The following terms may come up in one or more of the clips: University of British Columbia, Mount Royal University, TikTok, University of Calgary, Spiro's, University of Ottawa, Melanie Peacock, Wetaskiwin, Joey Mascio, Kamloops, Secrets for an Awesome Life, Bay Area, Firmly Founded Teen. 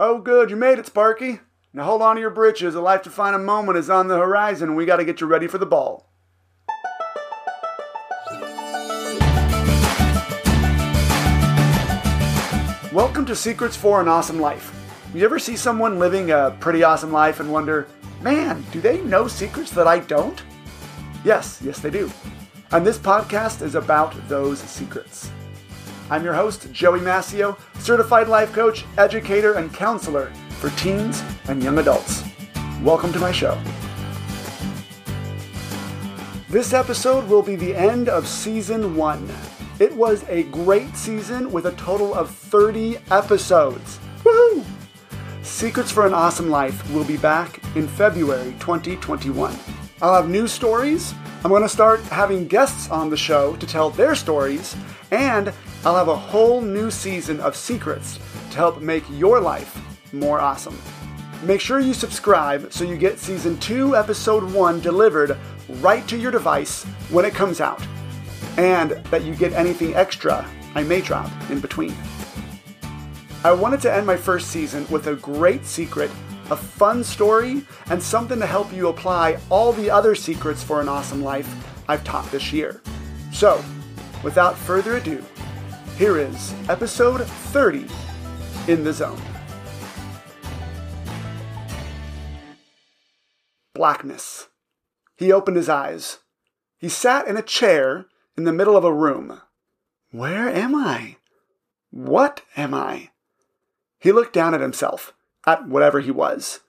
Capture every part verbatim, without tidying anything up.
Oh, good. You made it, Sparky. Now hold on to your britches. A life-defining moment is on the horizon. We got to get you ready for the ball. Welcome to Secrets for an Awesome Life. You ever see someone living a pretty awesome life and wonder, man, do they know secrets that I don't? Yes, yes they do. And this podcast is about those secrets. I'm your host, Joey Mascio, certified life coach, educator, and counselor for teens and young adults. Welcome to my show. This episode will be the end of season one. It was a great season with a total of thirty episodes. Woohoo! Secrets for an Awesome Life will be back in February twenty twenty-one. I'll have new stories. I'm going to start having guests on the show to tell their stories. And I'll have a whole new season of secrets to help make your life more awesome. Make sure you subscribe so you get season two, episode one delivered right to your device when it comes out, and that you get anything extra I may drop in between. I wanted to end my first season with a great secret, a fun story, and something to help you apply all the other secrets for an awesome life I've taught this year. So, without further ado, here is episode thirty, In the Zone. Blackness. He opened his eyes. He sat in a chair in the middle of a room. Where am I? What am I? He looked down at himself, at whatever he was.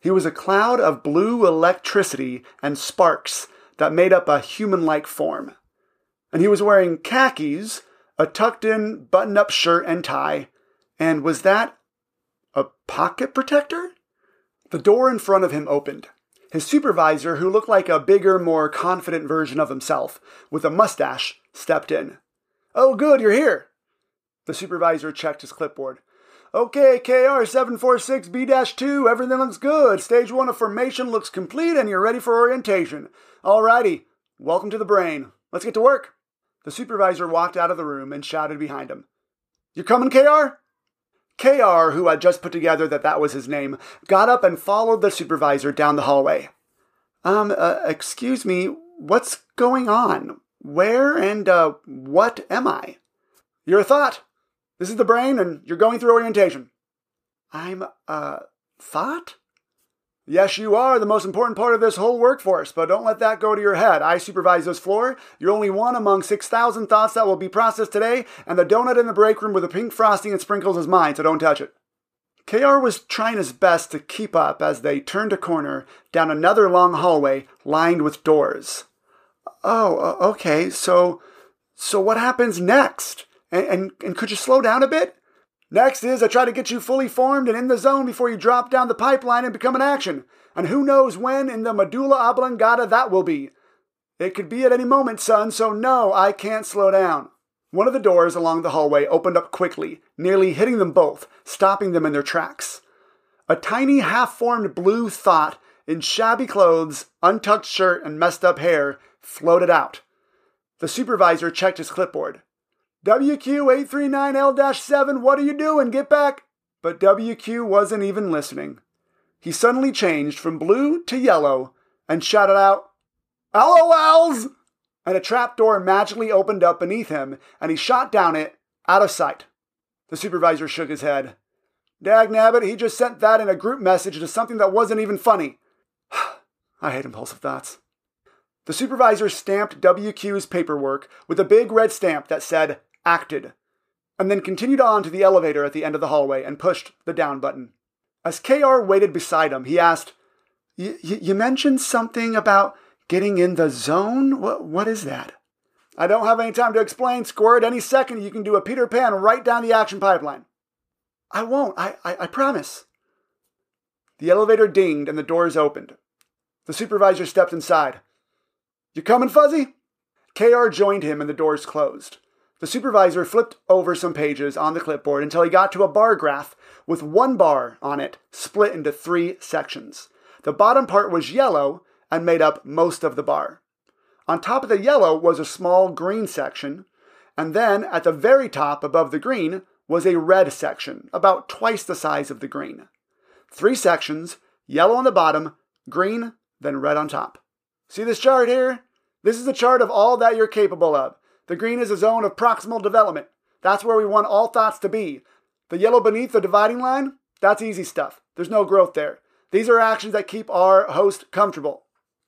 He was a cloud of blue electricity and sparks that made up a human-like form. And he was wearing khakis, a tucked-in button-up shirt and tie, and was that a pocket protector? The door in front of him opened. His supervisor, who looked like a bigger, more confident version of himself, with a mustache, stepped in. Oh, good, you're here. The supervisor checked his clipboard. Okay, K R seven four six B two, everything looks good. Stage one of formation looks complete and you're ready for orientation. Alrighty, welcome to the brain. Let's get to work. The supervisor walked out of the room and shouted behind him. You coming, K R? K R, who had just put together that that was his name, got up and followed the supervisor down the hallway. Um, uh, excuse me, what's going on? Where and, uh, what am I? You're a thought. This is the brain, and you're going through orientation. I'm a thought? Yes, you are the most important part of this whole workforce, but don't let that go to your head. I supervise this floor. You're only one among six thousand thoughts that will be processed today, and the donut in the break room with the pink frosting and sprinkles is mine, so don't touch it. K R was trying his best to keep up as they turned a corner down another long hallway lined with doors. Oh, okay, so so what happens next? And, and, and could you slow down a bit? Next is I try to get you fully formed and in the zone before you drop down the pipeline and become an action. And who knows when in the medulla oblongata that will be. It could be at any moment, son, so no, I can't slow down. One of the doors along the hallway opened up quickly, nearly hitting them both, stopping them in their tracks. A tiny, half-formed blue thought in shabby clothes, untucked shirt, and messed-up hair floated out. The supervisor checked his clipboard. W Q eight three nine L seven, what are you doing? Get back! But W Q wasn't even listening. He suddenly changed from blue to yellow and shouted out, LOLs! And a trapdoor magically opened up beneath him, and he shot down it, out of sight. The supervisor shook his head. Dag nabbit, he just sent that in a group message to something that wasn't even funny. I hate impulsive thoughts. The supervisor stamped W Q's paperwork with a big red stamp that said, Acted, and then continued on to the elevator at the end of the hallway and pushed the down button. As K R waited beside him, he asked, You mentioned something about getting in the zone? What, what is that? I don't have any time to explain, Squirt. Any second you can do a Peter Pan right down the action pipeline. I won't. I, I, I promise. The elevator dinged and the doors opened. The supervisor stepped inside. You coming, Fuzzy? K R joined him and the doors closed. The supervisor flipped over some pages on the clipboard until he got to a bar graph with one bar on it split into three sections. The bottom part was yellow and made up most of the bar. On top of the yellow was a small green section, and then at the very top above the green was a red section, about twice the size of the green. Three sections, yellow on the bottom, green, then red on top. See this chart here? This is a chart of all that you're capable of. The green is a zone of proximal development. That's where we want all thoughts to be. The yellow beneath the dividing line, that's easy stuff. There's no growth there. These are actions that keep our host comfortable.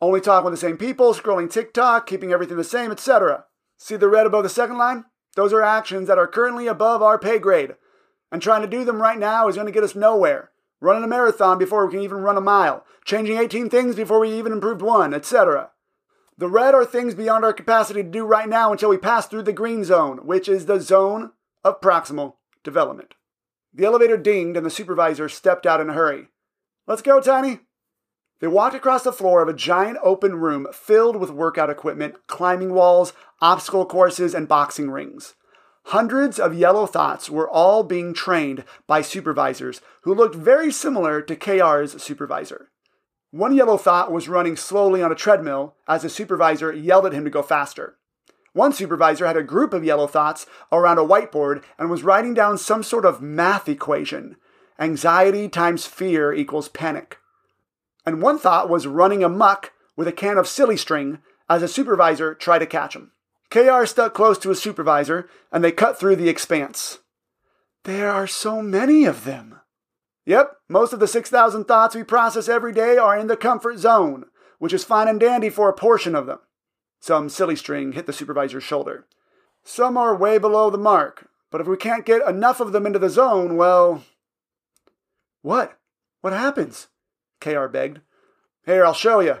Only talking with the same people, scrolling TikTok, keeping everything the same, et cetera. See the red above the second line? Those are actions that are currently above our pay grade. And trying to do them right now is going to get us nowhere. Running a marathon before we can even run a mile. Changing eighteen things before we even improved one, et cetera. The red are things beyond our capacity to do right now until we pass through the green zone, which is the zone of proximal development. The elevator dinged and the supervisor stepped out in a hurry. Let's go, Tiny. They walked across the floor of a giant open room filled with workout equipment, climbing walls, obstacle courses, and boxing rings. Hundreds of yellow thoughts were all being trained by supervisors who looked very similar to K R's supervisor. One yellow thought was running slowly on a treadmill as the supervisor yelled at him to go faster. One supervisor had a group of yellow thoughts around a whiteboard and was writing down some sort of math equation. Anxiety times fear equals panic. And one thought was running amok with a can of silly string as a supervisor tried to catch him. K R stuck close to his supervisor, and they cut through the expanse. There are so many of them. Yep, most of the six thousand thoughts we process every day are in the comfort zone, which is fine and dandy for a portion of them. Some silly string hit the supervisor's shoulder. Some are way below the mark, but if we can't get enough of them into the zone, well... What? What happens? K R begged. Here, I'll show you.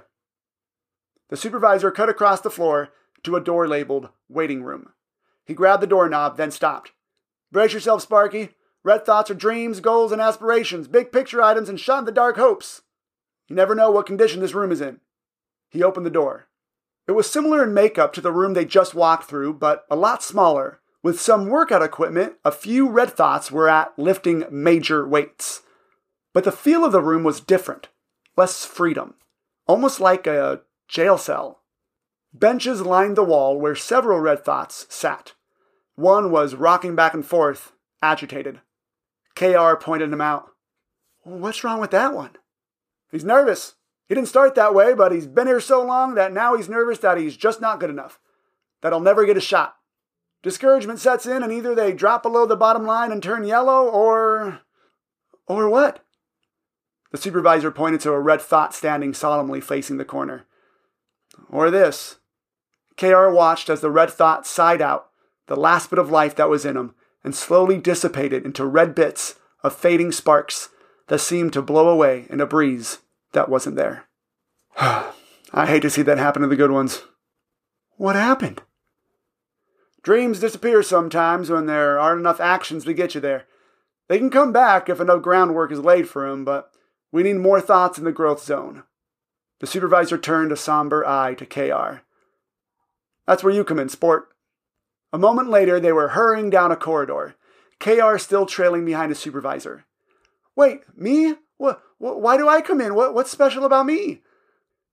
The supervisor cut across the floor to a door labeled waiting room. He grabbed the doorknob, then stopped. Brace yourself, Sparky. Red thoughts are dreams, goals, and aspirations, big picture items, and shun the dark hopes. You never know what condition this room is in. He opened the door. It was similar in makeup to the room they just walked through, but a lot smaller. With some workout equipment, a few red thoughts were at lifting major weights. But the feel of the room was different, less freedom, almost like a jail cell. Benches lined the wall where several red thoughts sat. One was rocking back and forth, agitated. K R pointed him out. What's wrong with that one? He's nervous. He didn't start that way, but he's been here so long that now he's nervous that he's just not good enough, that he'll never get a shot. Discouragement sets in, and either they drop below the bottom line and turn yellow, or... Or what? The supervisor pointed to a red thought standing solemnly facing the corner. Or this. K R watched as the red thought sighed out the last bit of life that was in him and slowly dissipated into red bits of fading sparks that seemed to blow away in a breeze that wasn't there. I hate to see that happen to the good ones. What happened? Dreams disappear sometimes when there aren't enough actions to get you there. They can come back if enough groundwork is laid for them, but we need more thoughts in the growth zone. The supervisor turned a somber eye to K R. That's where you come in, sport. A moment later, they were hurrying down a corridor, K R still trailing behind his supervisor. Wait, me? What? Wh- why do I come in? What? What's special about me?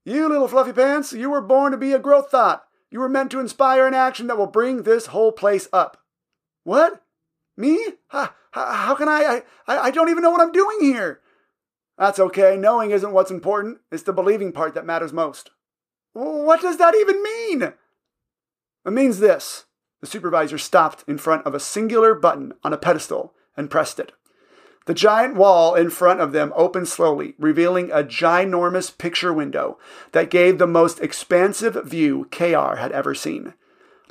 You little fluffy pants, you were born to be a growth thought. You were meant to inspire an action that will bring this whole place up. What? Me? How, how can I, I? I don't even know what I'm doing here. That's okay. Knowing isn't what's important. It's the believing part that matters most. What does that even mean? It means this. The supervisor stopped in front of a singular button on a pedestal and pressed it. The giant wall in front of them opened slowly, revealing a ginormous picture window that gave the most expansive view K R had ever seen.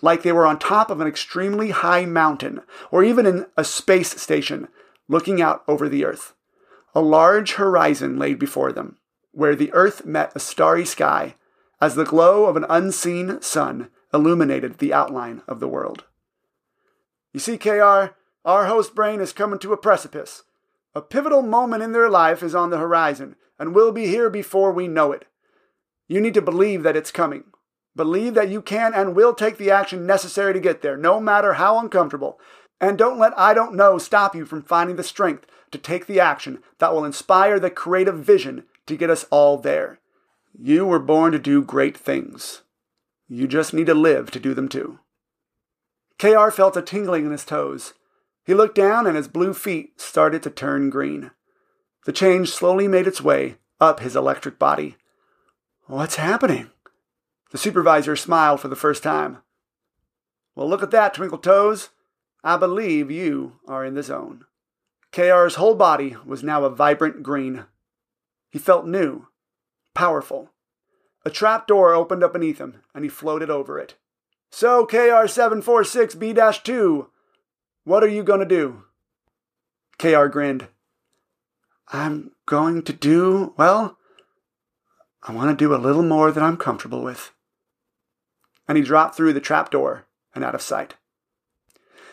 Like they were on top of an extremely high mountain, or even in a space station, looking out over the Earth. A large horizon lay before them, where the Earth met a starry sky, as the glow of an unseen sun illuminated the outline of the world. You see, K R, our host brain is coming to a precipice. A pivotal moment in their life is on the horizon, and we'll be here before we know it. You need to believe that it's coming. Believe that you can and will take the action necessary to get there, no matter how uncomfortable. And don't let I don't know stop you from finding the strength to take the action that will inspire the creative vision to get us all there. You were born to do great things. You just need to live to do them too. K R felt a tingling in his toes. He looked down and his blue feet started to turn green. The change slowly made its way up his electric body. "What's happening?" The supervisor smiled for the first time. "Well, look at that, Twinkle Toes. I believe you are in the zone." K R's whole body was now a vibrant green. He felt new, powerful. A trap door opened up beneath him, and he floated over it. "So, K R seven four six B two, what are you going to do?" K R grinned. "I'm going to do, well, I want to do a little more than I'm comfortable with." And he dropped through the trap door and out of sight.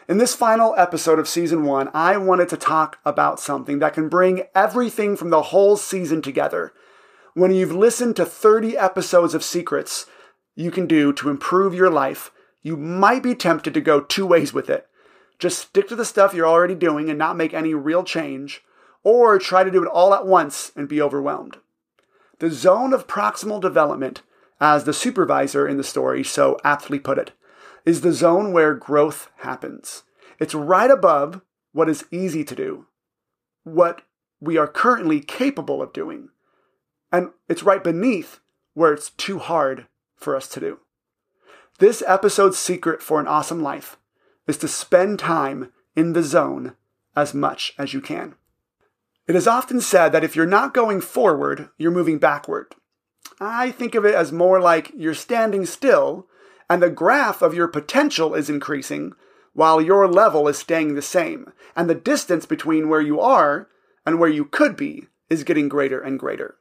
In this final episode of Season one, I wanted to talk about something that can bring everything from the whole season together. When you've listened to thirty episodes of Secrets you can do to improve your life, you might be tempted to go two ways with it. Just stick to the stuff you're already doing and not make any real change, or try to do it all at once and be overwhelmed. The zone of proximal development, as the supervisor in the story so aptly put it, is the zone where growth happens. It's right above what is easy to do, what we are currently capable of doing, and it's right beneath where it's too hard for us to do. This episode's secret for an awesome life is to spend time in the zone as much as you can. It is often said that if you're not going forward, you're moving backward. I think of it as more like you're standing still and the graph of your potential is increasing while your level is staying the same, and the distance between where you are and where you could be is getting greater and greater.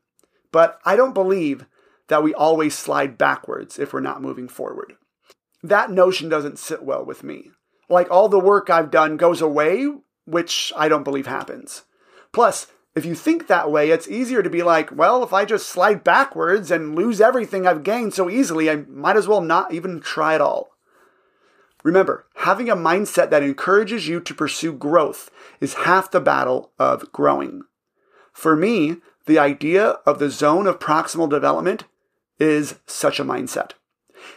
But I don't believe that we always slide backwards if we're not moving forward. That notion doesn't sit well with me. Like all the work I've done goes away, which I don't believe happens. Plus, if you think that way, it's easier to be like, well, if I just slide backwards and lose everything I've gained so easily, I might as well not even try at all. Remember, having a mindset that encourages you to pursue growth is half the battle of growing. For me, the idea of the zone of proximal development is such a mindset.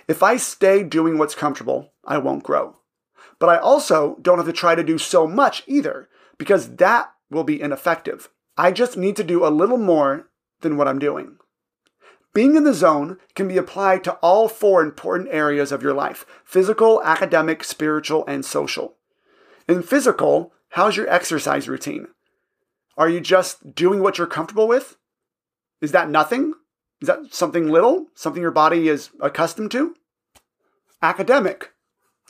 If I stay doing what's comfortable, I won't grow. But I also don't have to try to do so much either, because that will be ineffective. I just need to do a little more than what I'm doing. Being in the zone can be applied to all four important areas of your life: physical, academic, spiritual, and social. In physical, how's your exercise routine? Are you just doing what you're comfortable with? Is that nothing? Is that something little? Something your body is accustomed to? Academic.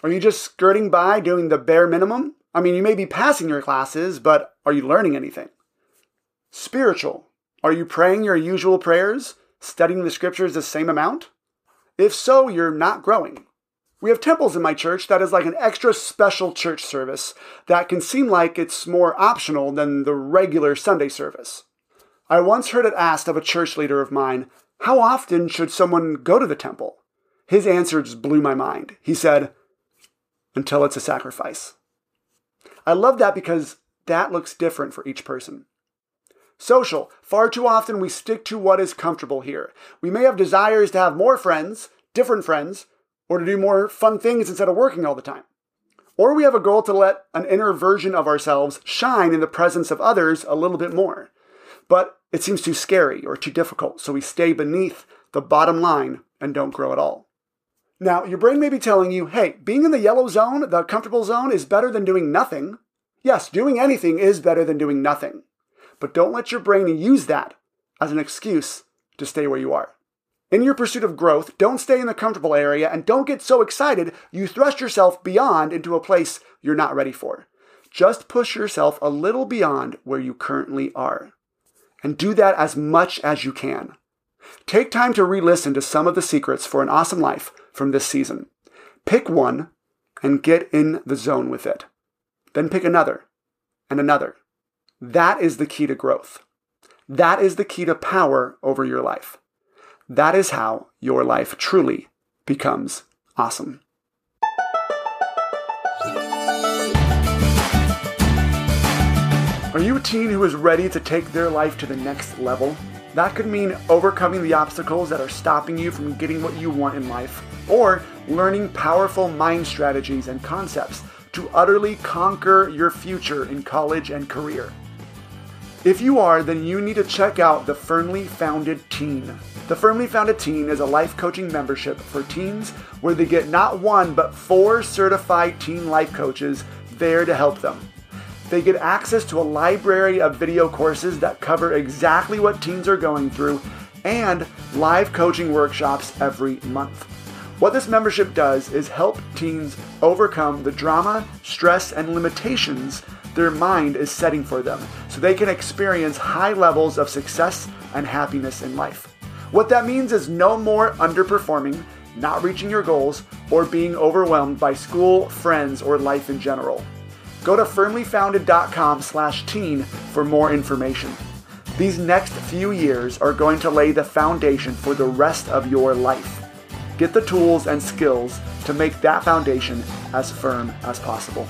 Are you just skirting by doing the bare minimum? I mean, you may be passing your classes, but are you learning anything? Spiritual. Are you praying your usual prayers? Studying the scriptures the same amount? If so, you're not growing. We have temples in my church that is like an extra special church service that can seem like it's more optional than the regular Sunday service. I once heard it asked of a church leader of mine, how often should someone go to the temple? His answer just blew my mind. He said, until it's a sacrifice. I love that because that looks different for each person. Social. Far too often we stick to what is comfortable here. We may have desires to have more friends, different friends, or to do more fun things instead of working all the time. Or we have a goal to let an inner version of ourselves shine in the presence of others a little bit more. But it seems too scary or too difficult, so we stay beneath the bottom line and don't grow at all. Now, your brain may be telling you, hey, being in the yellow zone, the comfortable zone, is better than doing nothing. Yes, doing anything is better than doing nothing. But don't let your brain use that as an excuse to stay where you are. In your pursuit of growth, don't stay in the comfortable area and don't get so excited you thrust yourself beyond into a place you're not ready for. Just push yourself a little beyond where you currently are. And do that as much as you can. Take time to re-listen to some of the secrets for an awesome life from this season. Pick one and get in the zone with it. Then pick another and another. That is the key to growth. That is the key to power over your life. That is how your life truly becomes awesome. Are you a teen who is ready to take their life to the next level? That could mean overcoming the obstacles that are stopping you from getting what you want in life, or learning powerful mind strategies and concepts to utterly conquer your future in college and career. If you are, then you need to check out the Firmly Founded Teen. The Firmly Founded Teen is a life coaching membership for teens where they get not one, but four certified teen life coaches there to help them. They get access to a library of video courses that cover exactly what teens are going through and live coaching workshops every month. What this membership does is help teens overcome the drama, stress, and limitations their mind is setting for them so they can experience high levels of success and happiness in life. What that means is no more underperforming, not reaching your goals, or being overwhelmed by school, friends, or life in general. Go to firmly founded dot com slash teen for more information. These next few years are going to lay the foundation for the rest of your life. Get the tools and skills to make that foundation as firm as possible.